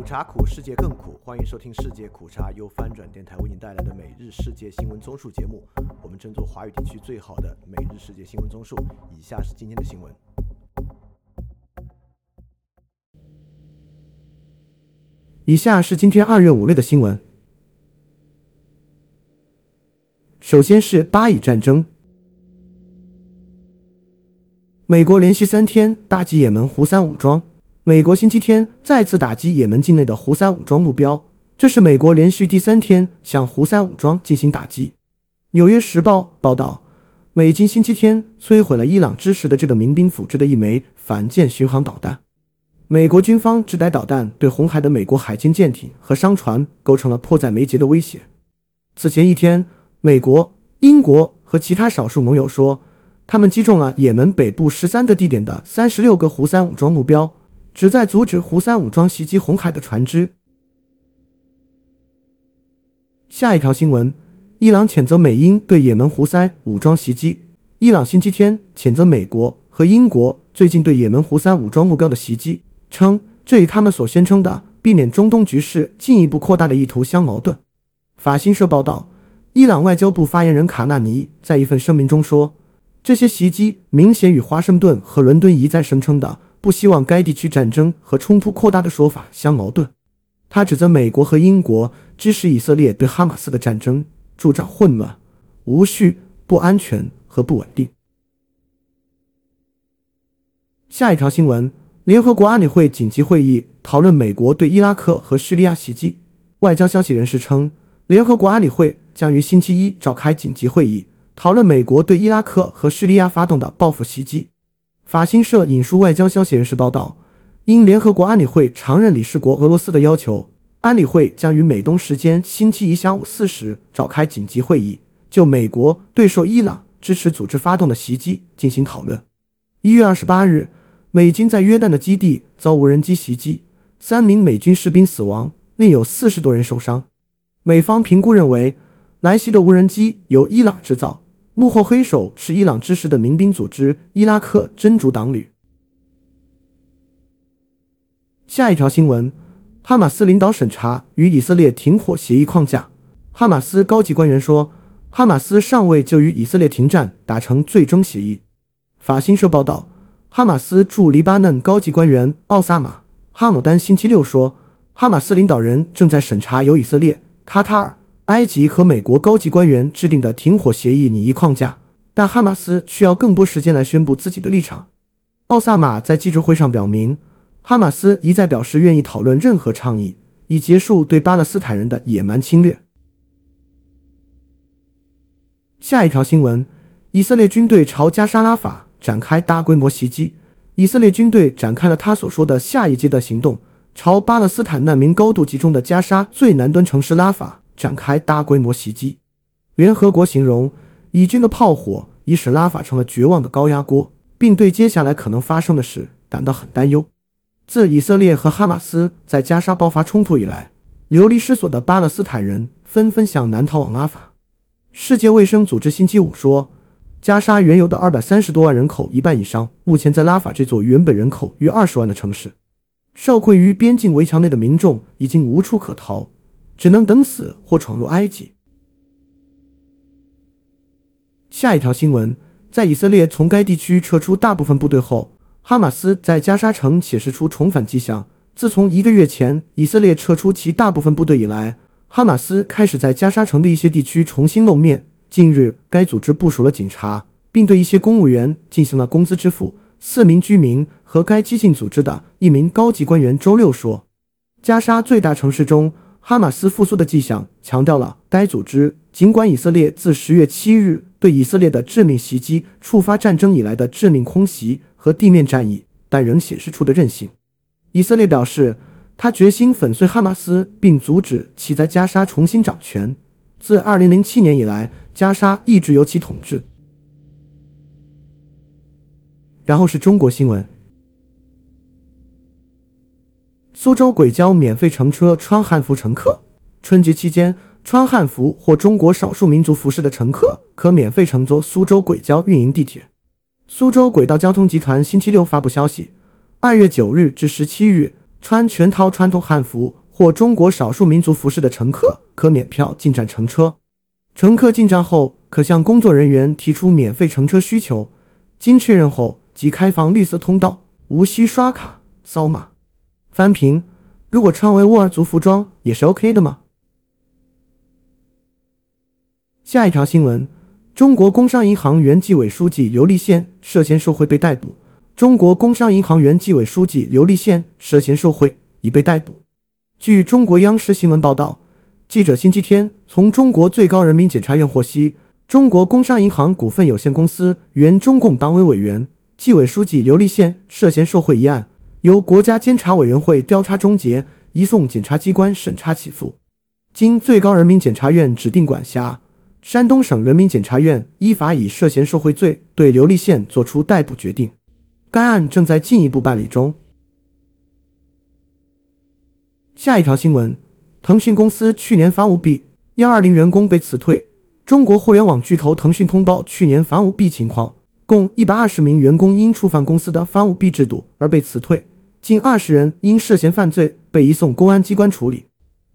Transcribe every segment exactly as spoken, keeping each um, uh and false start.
苦茶苦，世界更苦。欢迎收听世界苦茶，由翻转电台为您带来的每日世界新闻综述节目。我们争做华语地区最好的每日世界新闻综述。以下是今天的新闻。以下是今天二月五日的新闻。首先是巴以战争。美国连续三天打击也门胡塞武装。美国星期天再次打击也门境内的胡塞武装目标，这是美国连续第三天向胡塞武装进行打击。纽约时报报道，美军星期天摧毁了伊朗支持的这个民兵组织的一枚反舰巡航导弹。美国军方制导导弹对红海的美国海军舰艇和商船构成了迫在眉睫的威胁。此前一天，美国、英国和其他少数盟友说，他们击中了也门北部十三个地点的三十六个胡塞武装目标，旨在阻止胡塞武装袭击红海的船只。下一条新闻，伊朗谴责美英对也门胡塞武装袭击。伊朗星期天谴责美国和英国最近对也门胡塞武装目标的袭击，称这与他们所宣称的避免中东局势进一步扩大的意图相矛盾。法新社报道，伊朗外交部发言人卡纳尼在一份声明中说，这些袭击明显与华盛顿和伦敦一再声称的不希望该地区战争和冲突扩大的说法相矛盾。他指责美国和英国支持以色列对哈马斯的战争，助长混乱、无序、不安全和不稳定。下一条新闻，联合国安理会紧急会议讨论美国对伊拉克和叙利亚袭击。外交消息人士称，联合国安理会将于星期一召开紧急会议，讨论美国对伊拉克和叙利亚发动的报复袭击。法新社引述外交消息人士报道，因联合国安理会常任理事国俄罗斯的要求，安理会将于美东时间星期一下午四时召开紧急会议，就美国对受伊朗支持组织发动的袭击进行讨论。一月二十八日，美军在约旦的基地遭无人机袭击，三名美军士兵死亡，另有四十多人受伤。美方评估认为，来袭的无人机由伊朗制造，幕后黑手是伊朗支持的民兵组织伊拉克真主党旅。下一条新闻，哈马斯领导审查与以色列停火协议框架。哈马斯高级官员说，哈马斯尚未就与以色列停战达成最终协议。法新社报道，哈马斯驻黎巴嫩高级官员奥萨马·哈姆丹星期六说，哈马斯领导人正在审查由以色列、卡塔尔、埃及和美国高级官员制定的停火协议拟议框架，但哈马斯需要更多时间来宣布自己的立场。奥萨马在记者会上表明，哈马斯一再表示愿意讨论任何倡议，以结束对巴勒斯坦人的野蛮侵略。下一条新闻，以色列军队朝加沙拉法展开大规模袭击。以色列军队展开了他所说的下一阶段行动，朝巴勒斯坦难民高度集中的加沙最南端城市拉法展开大规模袭击。联合国形容，以军的炮火已使拉法成了绝望的高压锅，并对接下来可能发生的事感到很担忧。自以色列和哈马斯在加沙爆发冲突以来，流离失所的巴勒斯坦人纷纷向南逃往拉法。世界卫生组织星期五说，加沙原有的二百三十多万人口一半以上目前在拉法这座原本人口约二十万的城市。受困于边境围墙内的民众已经无处可逃，只能等死或闯入埃及。下一条新闻，在以色列从该地区撤出大部分部队后，哈马斯在加沙城显示出重返迹象。自从一个月前以色列撤出其大部分部队以来，哈马斯开始在加沙城的一些地区重新露面。近日，该组织部署了警察，并对一些公务员进行了工资支付。四名居民和该激进组织的一名高级官员周六说，加沙最大城市中哈马斯复苏的迹象强调了该组织尽管以色列自十月七日对以色列的致命袭击触发战争以来的致命空袭和地面战役，但仍显示出的韧性。以色列表示，他决心粉碎哈马斯并阻止其在加沙重新掌权。自二零零七年以来，加沙一直由其统治。然后是中国新闻。苏州轨交免费乘车穿汉服乘客。春节期间，穿汉服或中国少数民族服饰的乘客可免费乘坐苏州轨交运营地铁。苏州轨道交通集团星期六发布消息，二月九日至十七日，穿全套传统汉服或中国少数民族服饰的乘客可免票进站乘车。乘客进站后可向工作人员提出免费乘车需求，经确认后即开放绿色通道，无需刷卡、扫码。翻评，如果穿维吾尔族服装也是 OK 的吗？下一条新闻，中国工商银行原纪委书记刘立宪涉嫌受贿被逮捕。中国工商银行原纪委书记刘立宪涉嫌受贿，已被逮捕。据中国央视新闻报道，记者星期天从中国最高人民检察院获悉，中国工商银行股份有限公司原中共党委委员、纪委书记刘立宪涉嫌受贿一案，由国家监察委员会调查终结，移送检察机关审查起诉，经最高人民检察院指定管辖，山东省人民检察院依法以涉嫌受贿罪对刘立宪作出逮捕决定，该案正在进一步办理中。下一条新闻，腾讯公司去年罚五 B 一百二十员工被辞退。中国互联网巨头腾讯通报去年罚 五 B 情况，共一百二十名员工因触犯公司的罚 五 B 制度而被辞退，近二十人因涉嫌犯罪被移送公安机关处理。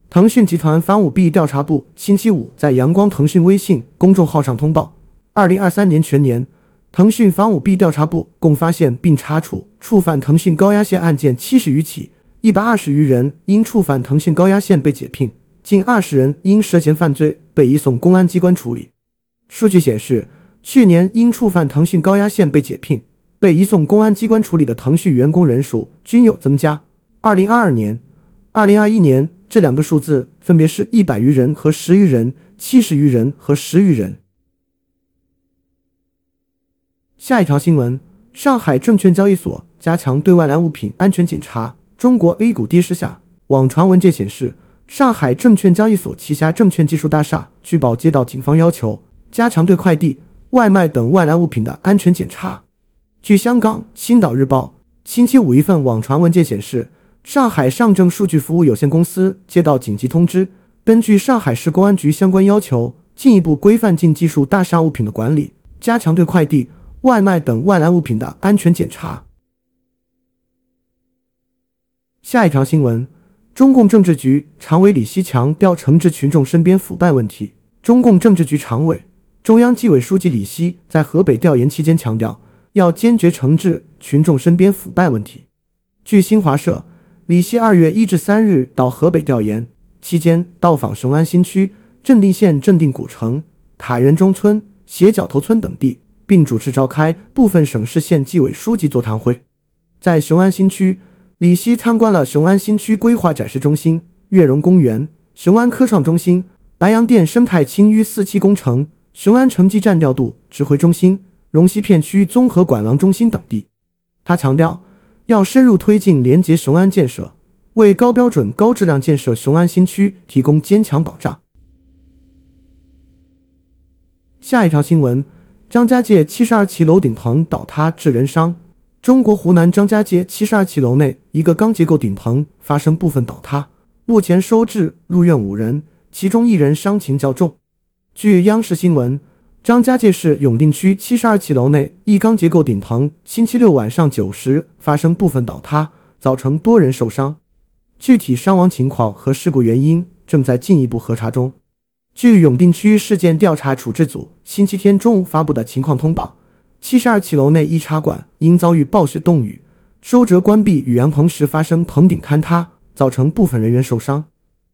腾讯集团反五 B 调查部星期五在阳光腾讯微信公众号上通报，二零二三年全年，腾讯反五 B 调查部共发现并查处触犯腾讯高压线案件七十余起，一百二十余人因触犯腾讯高压线被解聘，近二十人因涉嫌犯罪被移送公安机关处理。数据显示，去年因触犯腾讯高压线被解聘、被移送公安机关处理的腾讯员工人数均有增加。二零二二年、二零二一年这两个数字分别是一百余人和十余人、七十余人和十余人。下一条新闻，上海证券交易所加强对外来物品安全检查。中国 A 股跌势下，网传文件显示，上海证券交易所旗下证券技术大厦聚宝接到警方要求，加强对快递、外卖等外来物品的安全检查。据香港《星岛日报》星期五一份网传文件显示，上海上证数据服务有限公司接到紧急通知，根据上海市公安局相关要求，进一步规范进技术大厦物品的管理，加强对快递、外卖等外来物品的安全检查。下一条新闻，中共政治局常委李希强调惩治群众身边腐败问题。中共政治局常委、中央纪委书记李希在河北调研期间强调，要坚决惩治群众身边腐败问题。据新华社，李希二月一至三日到河北调研期间，到访雄安新区、镇定县镇定古城、塔园中村、斜角头村等地，并主持召开部分省市县纪委书记座谈会。在雄安新区，李希参观了雄安新区规划展示中心、月融公园、雄安科创中心、白洋淀生态清淤四期工程、雄安城际站调度指挥中心、荣西片区综合管廊中心等地。他强调，要深入推进联结雄安建设，为高标准高质量建设雄安新区提供坚强保障。下一条新闻，张家界七十二期楼顶棚倒塌致人伤。中国湖南张家界七十二期楼内一个钢结构顶棚发生部分倒塌，目前收治入院五人，其中一人伤情较重。据央视新闻，张家界市永定区七十二期楼内一钢结构顶棚星期六晚上九时发生部分倒塌，造成多人受伤，具体伤亡情况和事故原因正在进一步核查中。据永定区事件调查处置组星期天中午发布的情况通报，七十二期楼内一茶馆因遭遇暴雪冻雨，收折关闭雨阳棚时发生棚顶坍塌，造成部分人员受伤。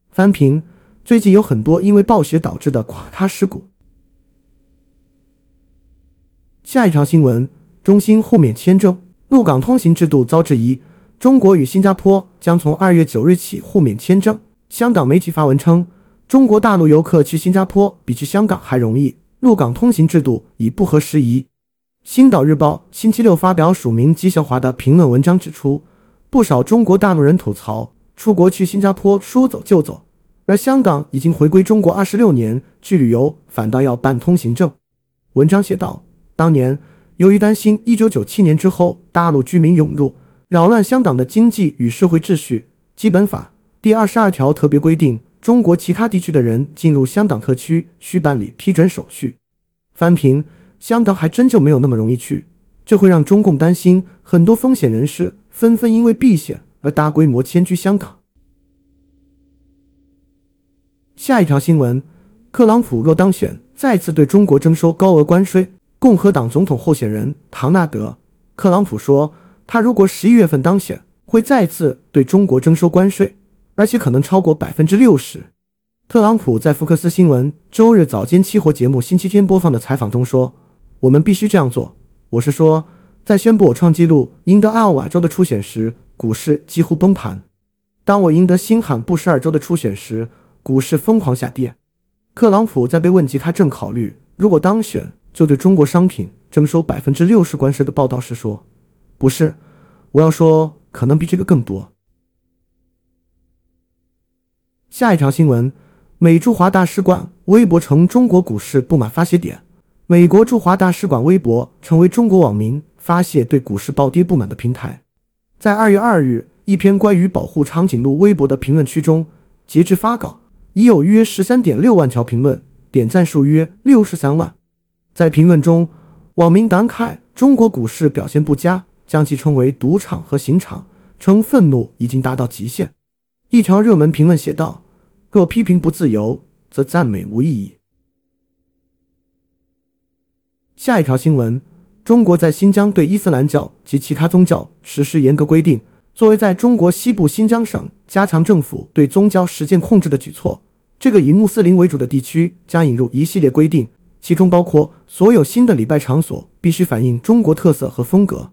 翻评，最近有很多因为暴雪导致的垮塌事故。下一条新闻，中新互免签证陆港通行制度遭质疑，中国与新加坡将从二月九日起互免签证。香港媒体发文称，中国大陆游客去新加坡比去香港还容易，陆港通行制度已不合时宜。星岛日报星期六发表署名吉祥华的评论文章指出，不少中国大陆人吐槽出国去新加坡说走就走，而香港已经回归中国二十六年，去旅游反倒要办通行证。文章写道，当年由于担心一九九七年之后大陆居民涌入，扰乱香港的经济与社会秩序，基本法第二十二条特别规定，中国其他地区的人进入香港特区需办理批准手续。翻评，香港还真就没有那么容易去，这会让中共担心，很多风险人士纷纷因为避险而大规模迁居香港。下一条新闻，特朗普若当选，再次对中国征收高额关税。共和党总统候选人唐纳德·特朗普说，他如果十一月份当选，会再次对中国征收关税，而且可能超过 百分之六十。 特朗普在福克斯新闻周日早间期货节目星期天播放的采访中说，我们必须这样做，我是说，在宣布我创纪录赢得艾奥瓦州的初选时，股市几乎崩盘。当我赢得新罕布什尔州的初选时，股市疯狂下跌。特朗普在被问及他正考虑如果当选就对中国商品征收 百分之六十 关税的报道时说，不是，我要说可能比这个更多。下一条新闻，美驻华大使馆微博成中国股市不满发泄点。美国驻华大使馆微博成为中国网民发泄对股市暴跌不满的平台。在二月二日一篇关于保护长颈鹿微博的评论区中，截至发稿已有约 十三点六万条评论，点赞数约六十三万。在评论中，网民感慨中国股市表现不佳，将其称为赌场和刑场，称愤怒已经达到极限。一条热门评论写道，若批评不自由，则赞美无意义。下一条新闻，中国在新疆对伊斯兰教及其他宗教实施严格规定，作为在中国西部新疆省加强政府对宗教实践控制的举措，这个以穆斯林为主的地区将引入一系列规定，其中包括所有新的礼拜场所必须反映中国特色和风格。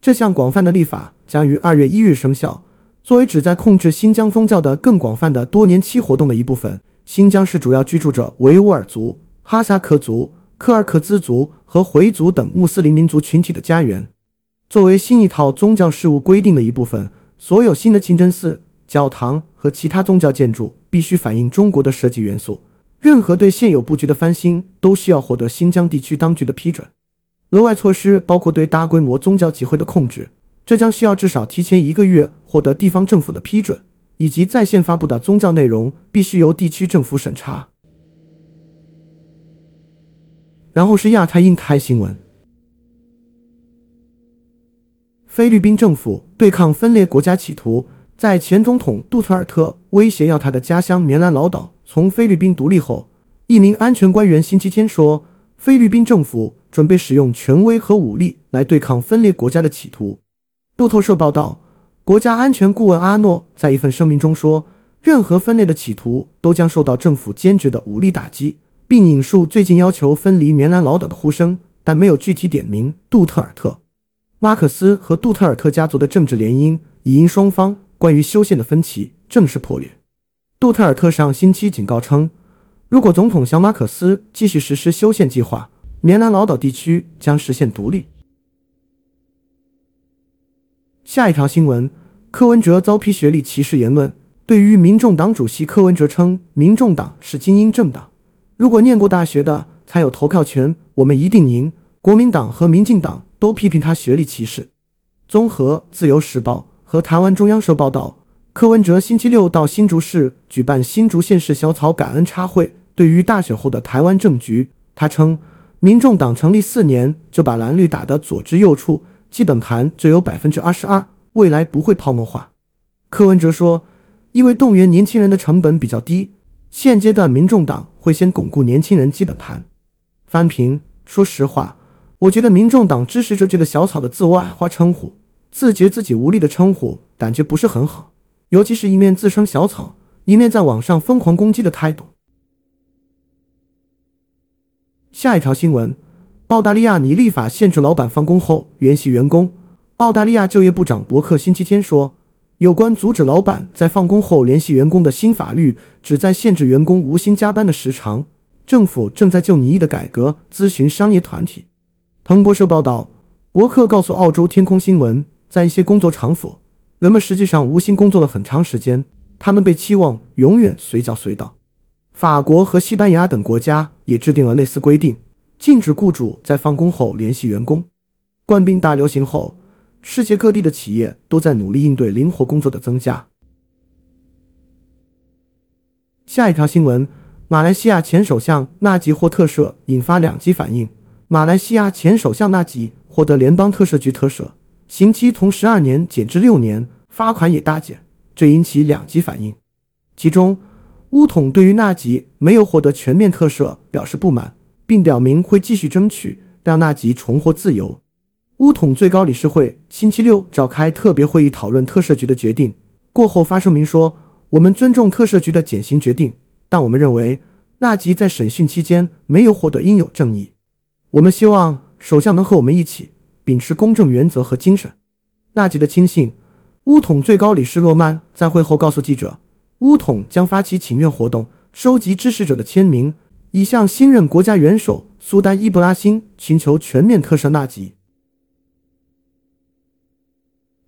这项广泛的立法将于二月一日生效，作为旨在控制新疆宗教的更广泛的多年期活动的一部分，新疆是主要居住着维吾尔族、哈萨克族、柯尔克孜族和回族等穆斯林民族群体的家园。作为新一套宗教事务规定的一部分，所有新的清真寺、教堂和其他宗教建筑必须反映中国的设计元素，任何对现有布局的翻新都需要获得新疆地区当局的批准。额外措施包括对大规模宗教集会的控制，这将需要至少提前一个月获得地方政府的批准，以及在线发布的宗教内容必须由地区政府审查。然后是亚太印太新闻。菲律宾政府对抗分裂国家企图，在前总统杜特尔特威胁要他的家乡棉兰老岛从菲律宾独立后，一名安全官员星期天说，菲律宾政府准备使用权威和武力来对抗分裂国家的企图。路透社报道，国家安全顾问阿诺在一份声明中说，任何分裂的企图都将受到政府坚决的武力打击，并引述最近要求分离棉兰老岛的呼声，但没有具体点名杜特尔特。马可斯和杜特尔特家族的政治联姻已因双方关于修宪的分歧正式破裂。杜特尔特上星期警告称，如果总统小马可斯继续实施修宪计划，棉兰老岛地区将实现独立。下一条新闻，柯文哲遭批学历歧视言论。对于民众党主席柯文哲称，民众党是精英政党，如果念过大学的才有投票权，我们一定赢。国民党和民进党都批评他学历歧视。综合自由时报和台湾中央社报道，柯文哲星期六到新竹市举办新竹县市小草感恩茶会。对于大选后的台湾政局，他称民众党成立四年就把蓝绿打得左支右绌，基本盘只有 百分之二十二， 未来不会泡沫化。柯文哲说，因为动员年轻人的成本比较低，现阶段民众党会先巩固年轻人基本盘。翻评说，实话，我觉得民众党支持者这个小草的自我矮化称呼，自觉自己无力的称呼，感觉不是很好，尤其是一面自称小草，一面在网上疯狂攻击的态度。下一条新闻，澳大利亚拟立法限制老板放工后原系员工。澳大利亚就业部长伯克星期天说，有关阻止老板在放工后联系员工的新法律旨在限制员工无薪加班的时长，政府正在就拟议的改革咨询商业团体。彭博社报道，伯克告诉澳洲天空新闻，在一些工作场所，人们实际上无薪工作了很长时间，他们被期望永远随叫随到。法国和西班牙等国家也制定了类似规定，禁止雇主在放工后联系员工。冠病大流行后，世界各地的企业都在努力应对灵活工作的增加。下一条新闻，马来西亚前首相纳吉获特赦引发两极反应。马来西亚前首相纳吉获得联邦特赦局特赦，刑期从十二年减至六年，罚款也大减，这引起两极反应。其中，乌统对于纳吉没有获得全面特赦表示不满，并表明会继续争取让纳吉重获自由。乌统最高理事会星期六召开特别会议讨论特赦局的决定，过后发声明说，我们尊重特赦局的减刑决定，但我们认为纳吉在审讯期间没有获得应有正义，我们希望首相能和我们一起秉持公正原则和精神。纳吉的亲信乌统最高理事洛曼在会后告诉记者，乌统将发起请愿活动，收集支持者的签名，以向新任国家元首苏丹伊布拉欣寻求全面特赦纳吉。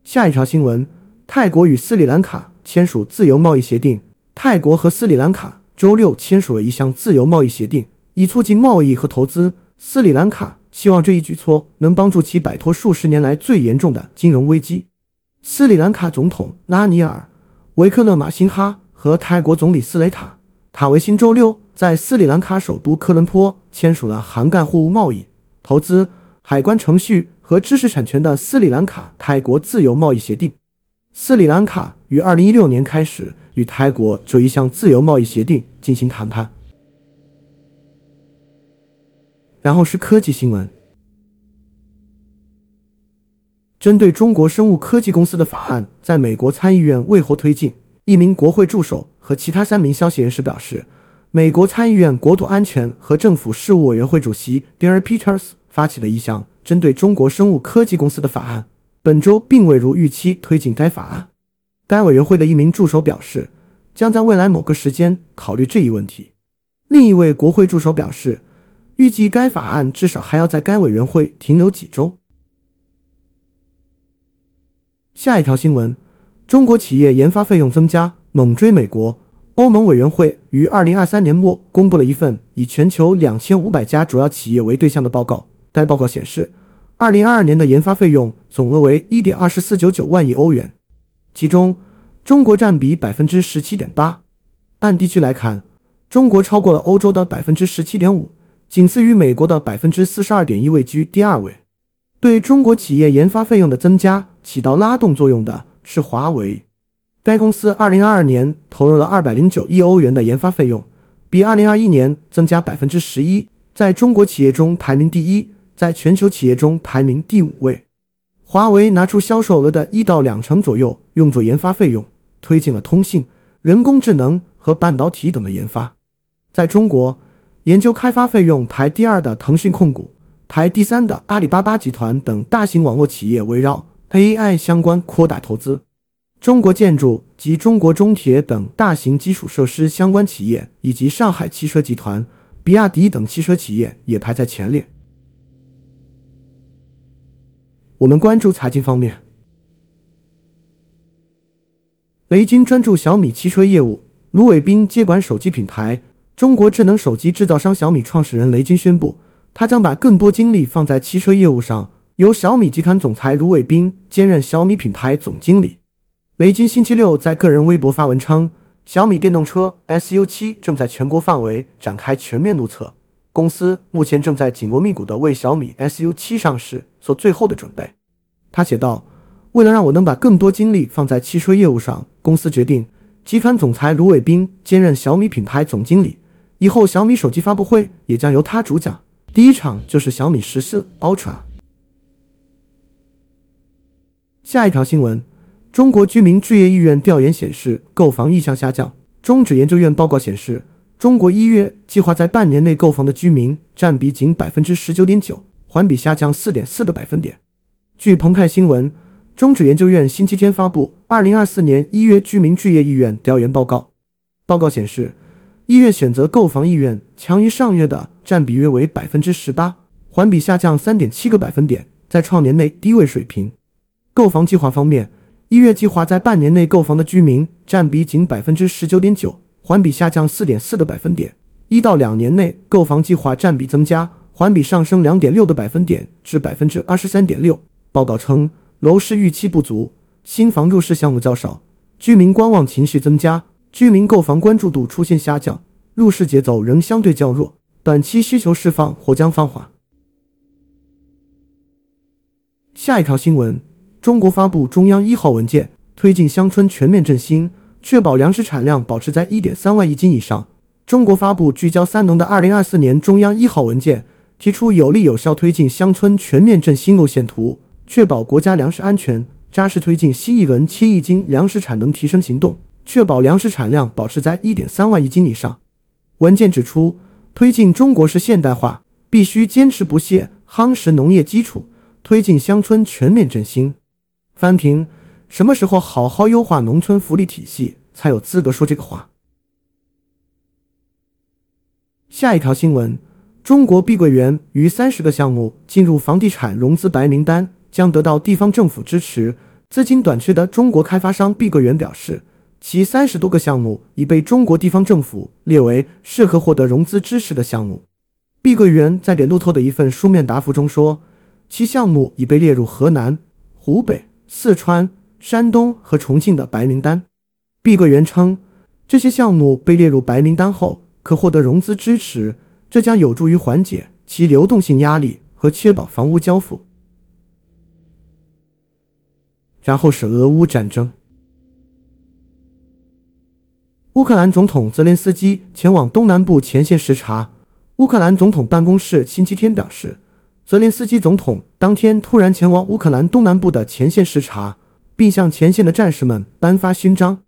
下一条新闻，泰国与斯里兰卡签署自由贸易协定。泰国和斯里兰卡周六签署了一项自由贸易协定，以促进贸易和投资。斯里兰卡希望这一举措能帮助其摆脱数十年来最严重的金融危机。斯里兰卡总统拉尼尔·维克勒马辛哈和泰国总理斯雷塔·塔维辛周六在斯里兰卡首都科伦坡签署了涵盖货物贸易、投资、海关程序和知识产权的斯里兰卡泰国自由贸易协定。斯里兰卡于二零一六年开始与泰国这一项自由贸易协定进行谈判。然后是科技新闻。针对中国生物科技公司的法案在美国参议院未获推进，一名国会助手和其他三名消息人士表示，美国参议院国土安全和政府事务委员会主席 Derek Peters 发起了一项针对中国生物科技公司的法案，本周并未如预期推进该法案。该委员会的一名助手表示，将在未来某个时间考虑这一问题。另一位国会助手表示，预计该法案至少还要在该委员会停留几周。下一条新闻，中国企业研发费用增加猛追美国。欧盟委员会于二零二三年末公布了一份以全球两千五百家主要企业为对象的报告。该报告显示，二零二二年的研发费用总额为 一点二四九九万亿欧元，其中中国占比 百分之十七点八。 按地区来看，中国超过了欧洲的 百分之十七点五， 仅次于美国的 百分之四十二点一， 位居第二位。对中国企业研发费用的增加起到拉动作用的是华为，该公司二零二二年投入了二百零九亿欧元的研发费用，比二零二一年增加 百分之十一， 在中国企业中排名第一，在全球企业中排名第五位。华为拿出销售额的一到两成左右用作研发费用，推进了通信、人工智能和半导体等的研发。在中国，研究开发费用排第二的腾讯控股，排第三的阿里巴巴集团等大型网络企业围绕 A I 相关扩大投资。中国建筑及中国中铁等大型基础设施相关企业，以及上海汽车集团、比亚迪等汽车企业也排在前列。我们关注财经方面，雷军专注小米汽车业务，卢伟冰接管手机品牌。中国智能手机制造商小米创始人雷军宣布，他将把更多精力放在汽车业务上，由小米集团总裁卢伟冰兼任小米品牌总经理。雷军星期六在个人微博发文称，小米电动车 S U 七 正在全国范围展开全面路测，公司目前正在紧锣密鼓地为小米 S U 七 上市做最后的准备。他写道，为了让我能把更多精力放在汽车业务上，公司决定集团总裁卢伟冰兼任小米品牌总经理，以后小米手机发布会也将由他主讲，第一场就是小米十四 Ultra。 下一条新闻，中国居民置业意愿调研显示购房意向下降。中指研究院报告显示，中国一月计划在半年内购房的居民占比仅 百分之十九点九， 环比下降 四点四 个百分点。据澎湃新闻，中指研究院星期天发布二零二四年一月居民置业意愿调研报告。报告显示，一月选择购房意愿强于上月的占比约为 百分之十八， 环比下降 三点七 个百分点，在创年内低位水平。购房计划方面，一月计划在半年内购房的居民占比仅 百分之十九点九，环比下降 四点四 个百分点，一到两年内购房计划占比增加，环比上升 二点六 个百分点至 百分之二十三点六。 报告称，楼市预期不足，新房入市项目较少，居民观望情绪增加，居民购房关注度出现下降，入市节奏仍相对较弱，短期需求释放或将放缓。下一条新闻，中国发布中央一号文件，推进乡村全面振兴，确保粮食产量保持在 一点三万亿斤以上。中国发布聚焦三农的二零二四年中央一号文件，提出有力有效推进乡村全面振兴路线图，确保国家粮食安全，扎实推进新一轮七亿斤粮食产能提升行动，确保粮食产量保持在 一点三万亿斤以上。文件指出，推进中国式现代化必须坚持不懈夯实农业基础，推进乡村全面振兴。翻评：什么时候好好优化农村福利体系，才有资格说这个话？下一条新闻，中国碧桂园逾三十个项目进入房地产融资白名单，将得到地方政府支持。资金短缺的中国开发商碧桂园表示，其三十多个项目已被中国地方政府列为适合获得融资支持的项目。碧桂园在给路透的一份书面答复中说，其项目已被列入河南、湖北、四川、山东和重庆的白名单。碧桂园称，这些项目被列入白名单后可获得融资支持，这将有助于缓解其流动性压力和确保房屋交付。然后是俄乌战争。乌克兰总统泽连斯基前往东南部前线视察。乌克兰总统办公室星期天表示，泽连斯基总统当天突然前往乌克兰东南部的前线视察，并向前线的战士们颁发勋章。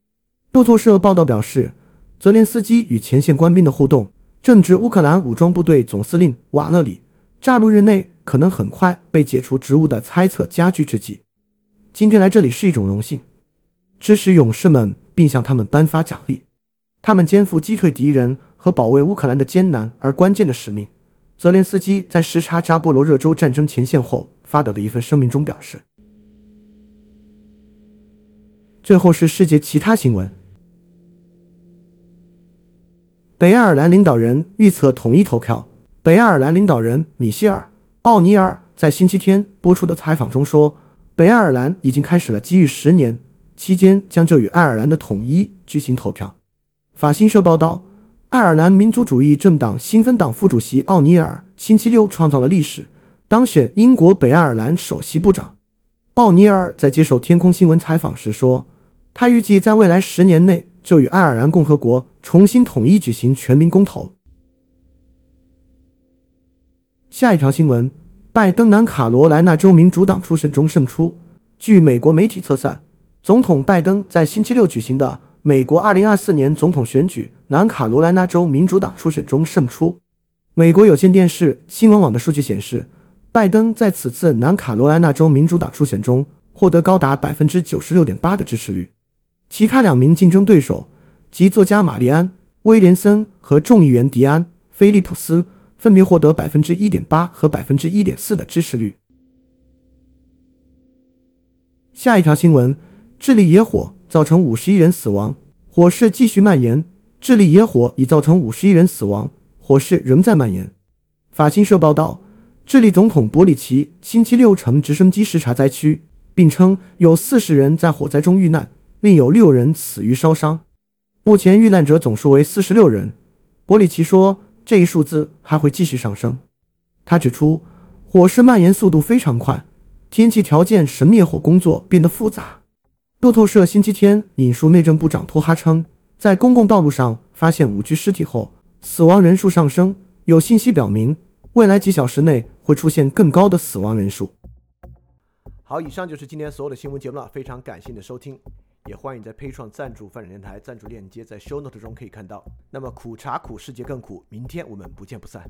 路透社报道表示，泽连斯基与前线官兵的互动正值乌克兰武装部队总司令瓦勒里·扎卢日内可能很快被解除职务的猜测加剧之际。今天来这里是一种荣幸，支持勇士们并向他们颁发奖励，他们肩负击退敌人和保卫乌克兰的艰难而关键的使命。泽连斯基在视察扎波罗热州战争前线后发表的一份声明中表示。最后是世界其他新闻。北爱尔兰领导人预测统一投票。北爱尔兰领导人米歇尔·奥尼尔在星期天播出的采访中说，北爱尔兰已经开始了机遇十年，期间将就与爱尔兰的统一举行投票。法新社报道，爱尔兰民族主义政党新芬党副主席奥尼尔星期六创造了历史，当选英国北爱尔兰首席部长。奥尼尔在接受天空新闻采访时说，他预计在未来十年内就与爱尔兰共和国重新统一举行全民公投。下一条新闻，拜登南卡罗来纳州民主党初审中胜出。据美国媒体测算，总统拜登在星期六举行的美国二零二四年总统选举南卡罗来纳州民主党初审中胜出。美国有线电视新闻网的数据显示，拜登在此次南卡罗来纳州民主党初选中获得高达 百分之九十六点八 的支持率。其他两名竞争对手，即作家玛丽安·威廉森和众议员迪安·菲利普斯，分别获得 百分之一点八 和 百分之一点四 的支持率。下一条新闻，智利野火造成五十一人死亡，火势继续蔓延。智利野火已造成五十一人死亡，火势仍在蔓延。法新社报道，智利总统博里奇星期六乘直升机视察灾区，并称有四十人在火灾中遇难，另有六人死于烧伤。目前遇难者总数为四十六人。博里奇说，这一数字还会继续上升。他指出，火势蔓延速度非常快，天气条件使灭火工作变得复杂。路透社星期天引述内政部长托哈称，在公共道路上发现五具尸体后，死亡人数上升，有信息表明未来几小时内会出现更高的死亡人数。好，以上就是今天所有的新闻节目了，非常感谢你的收听，也欢迎在Patreon赞助翻转电台，赞助链接在 show note 中可以看到。那么苦茶苦，世界更苦，明天我们不见不散。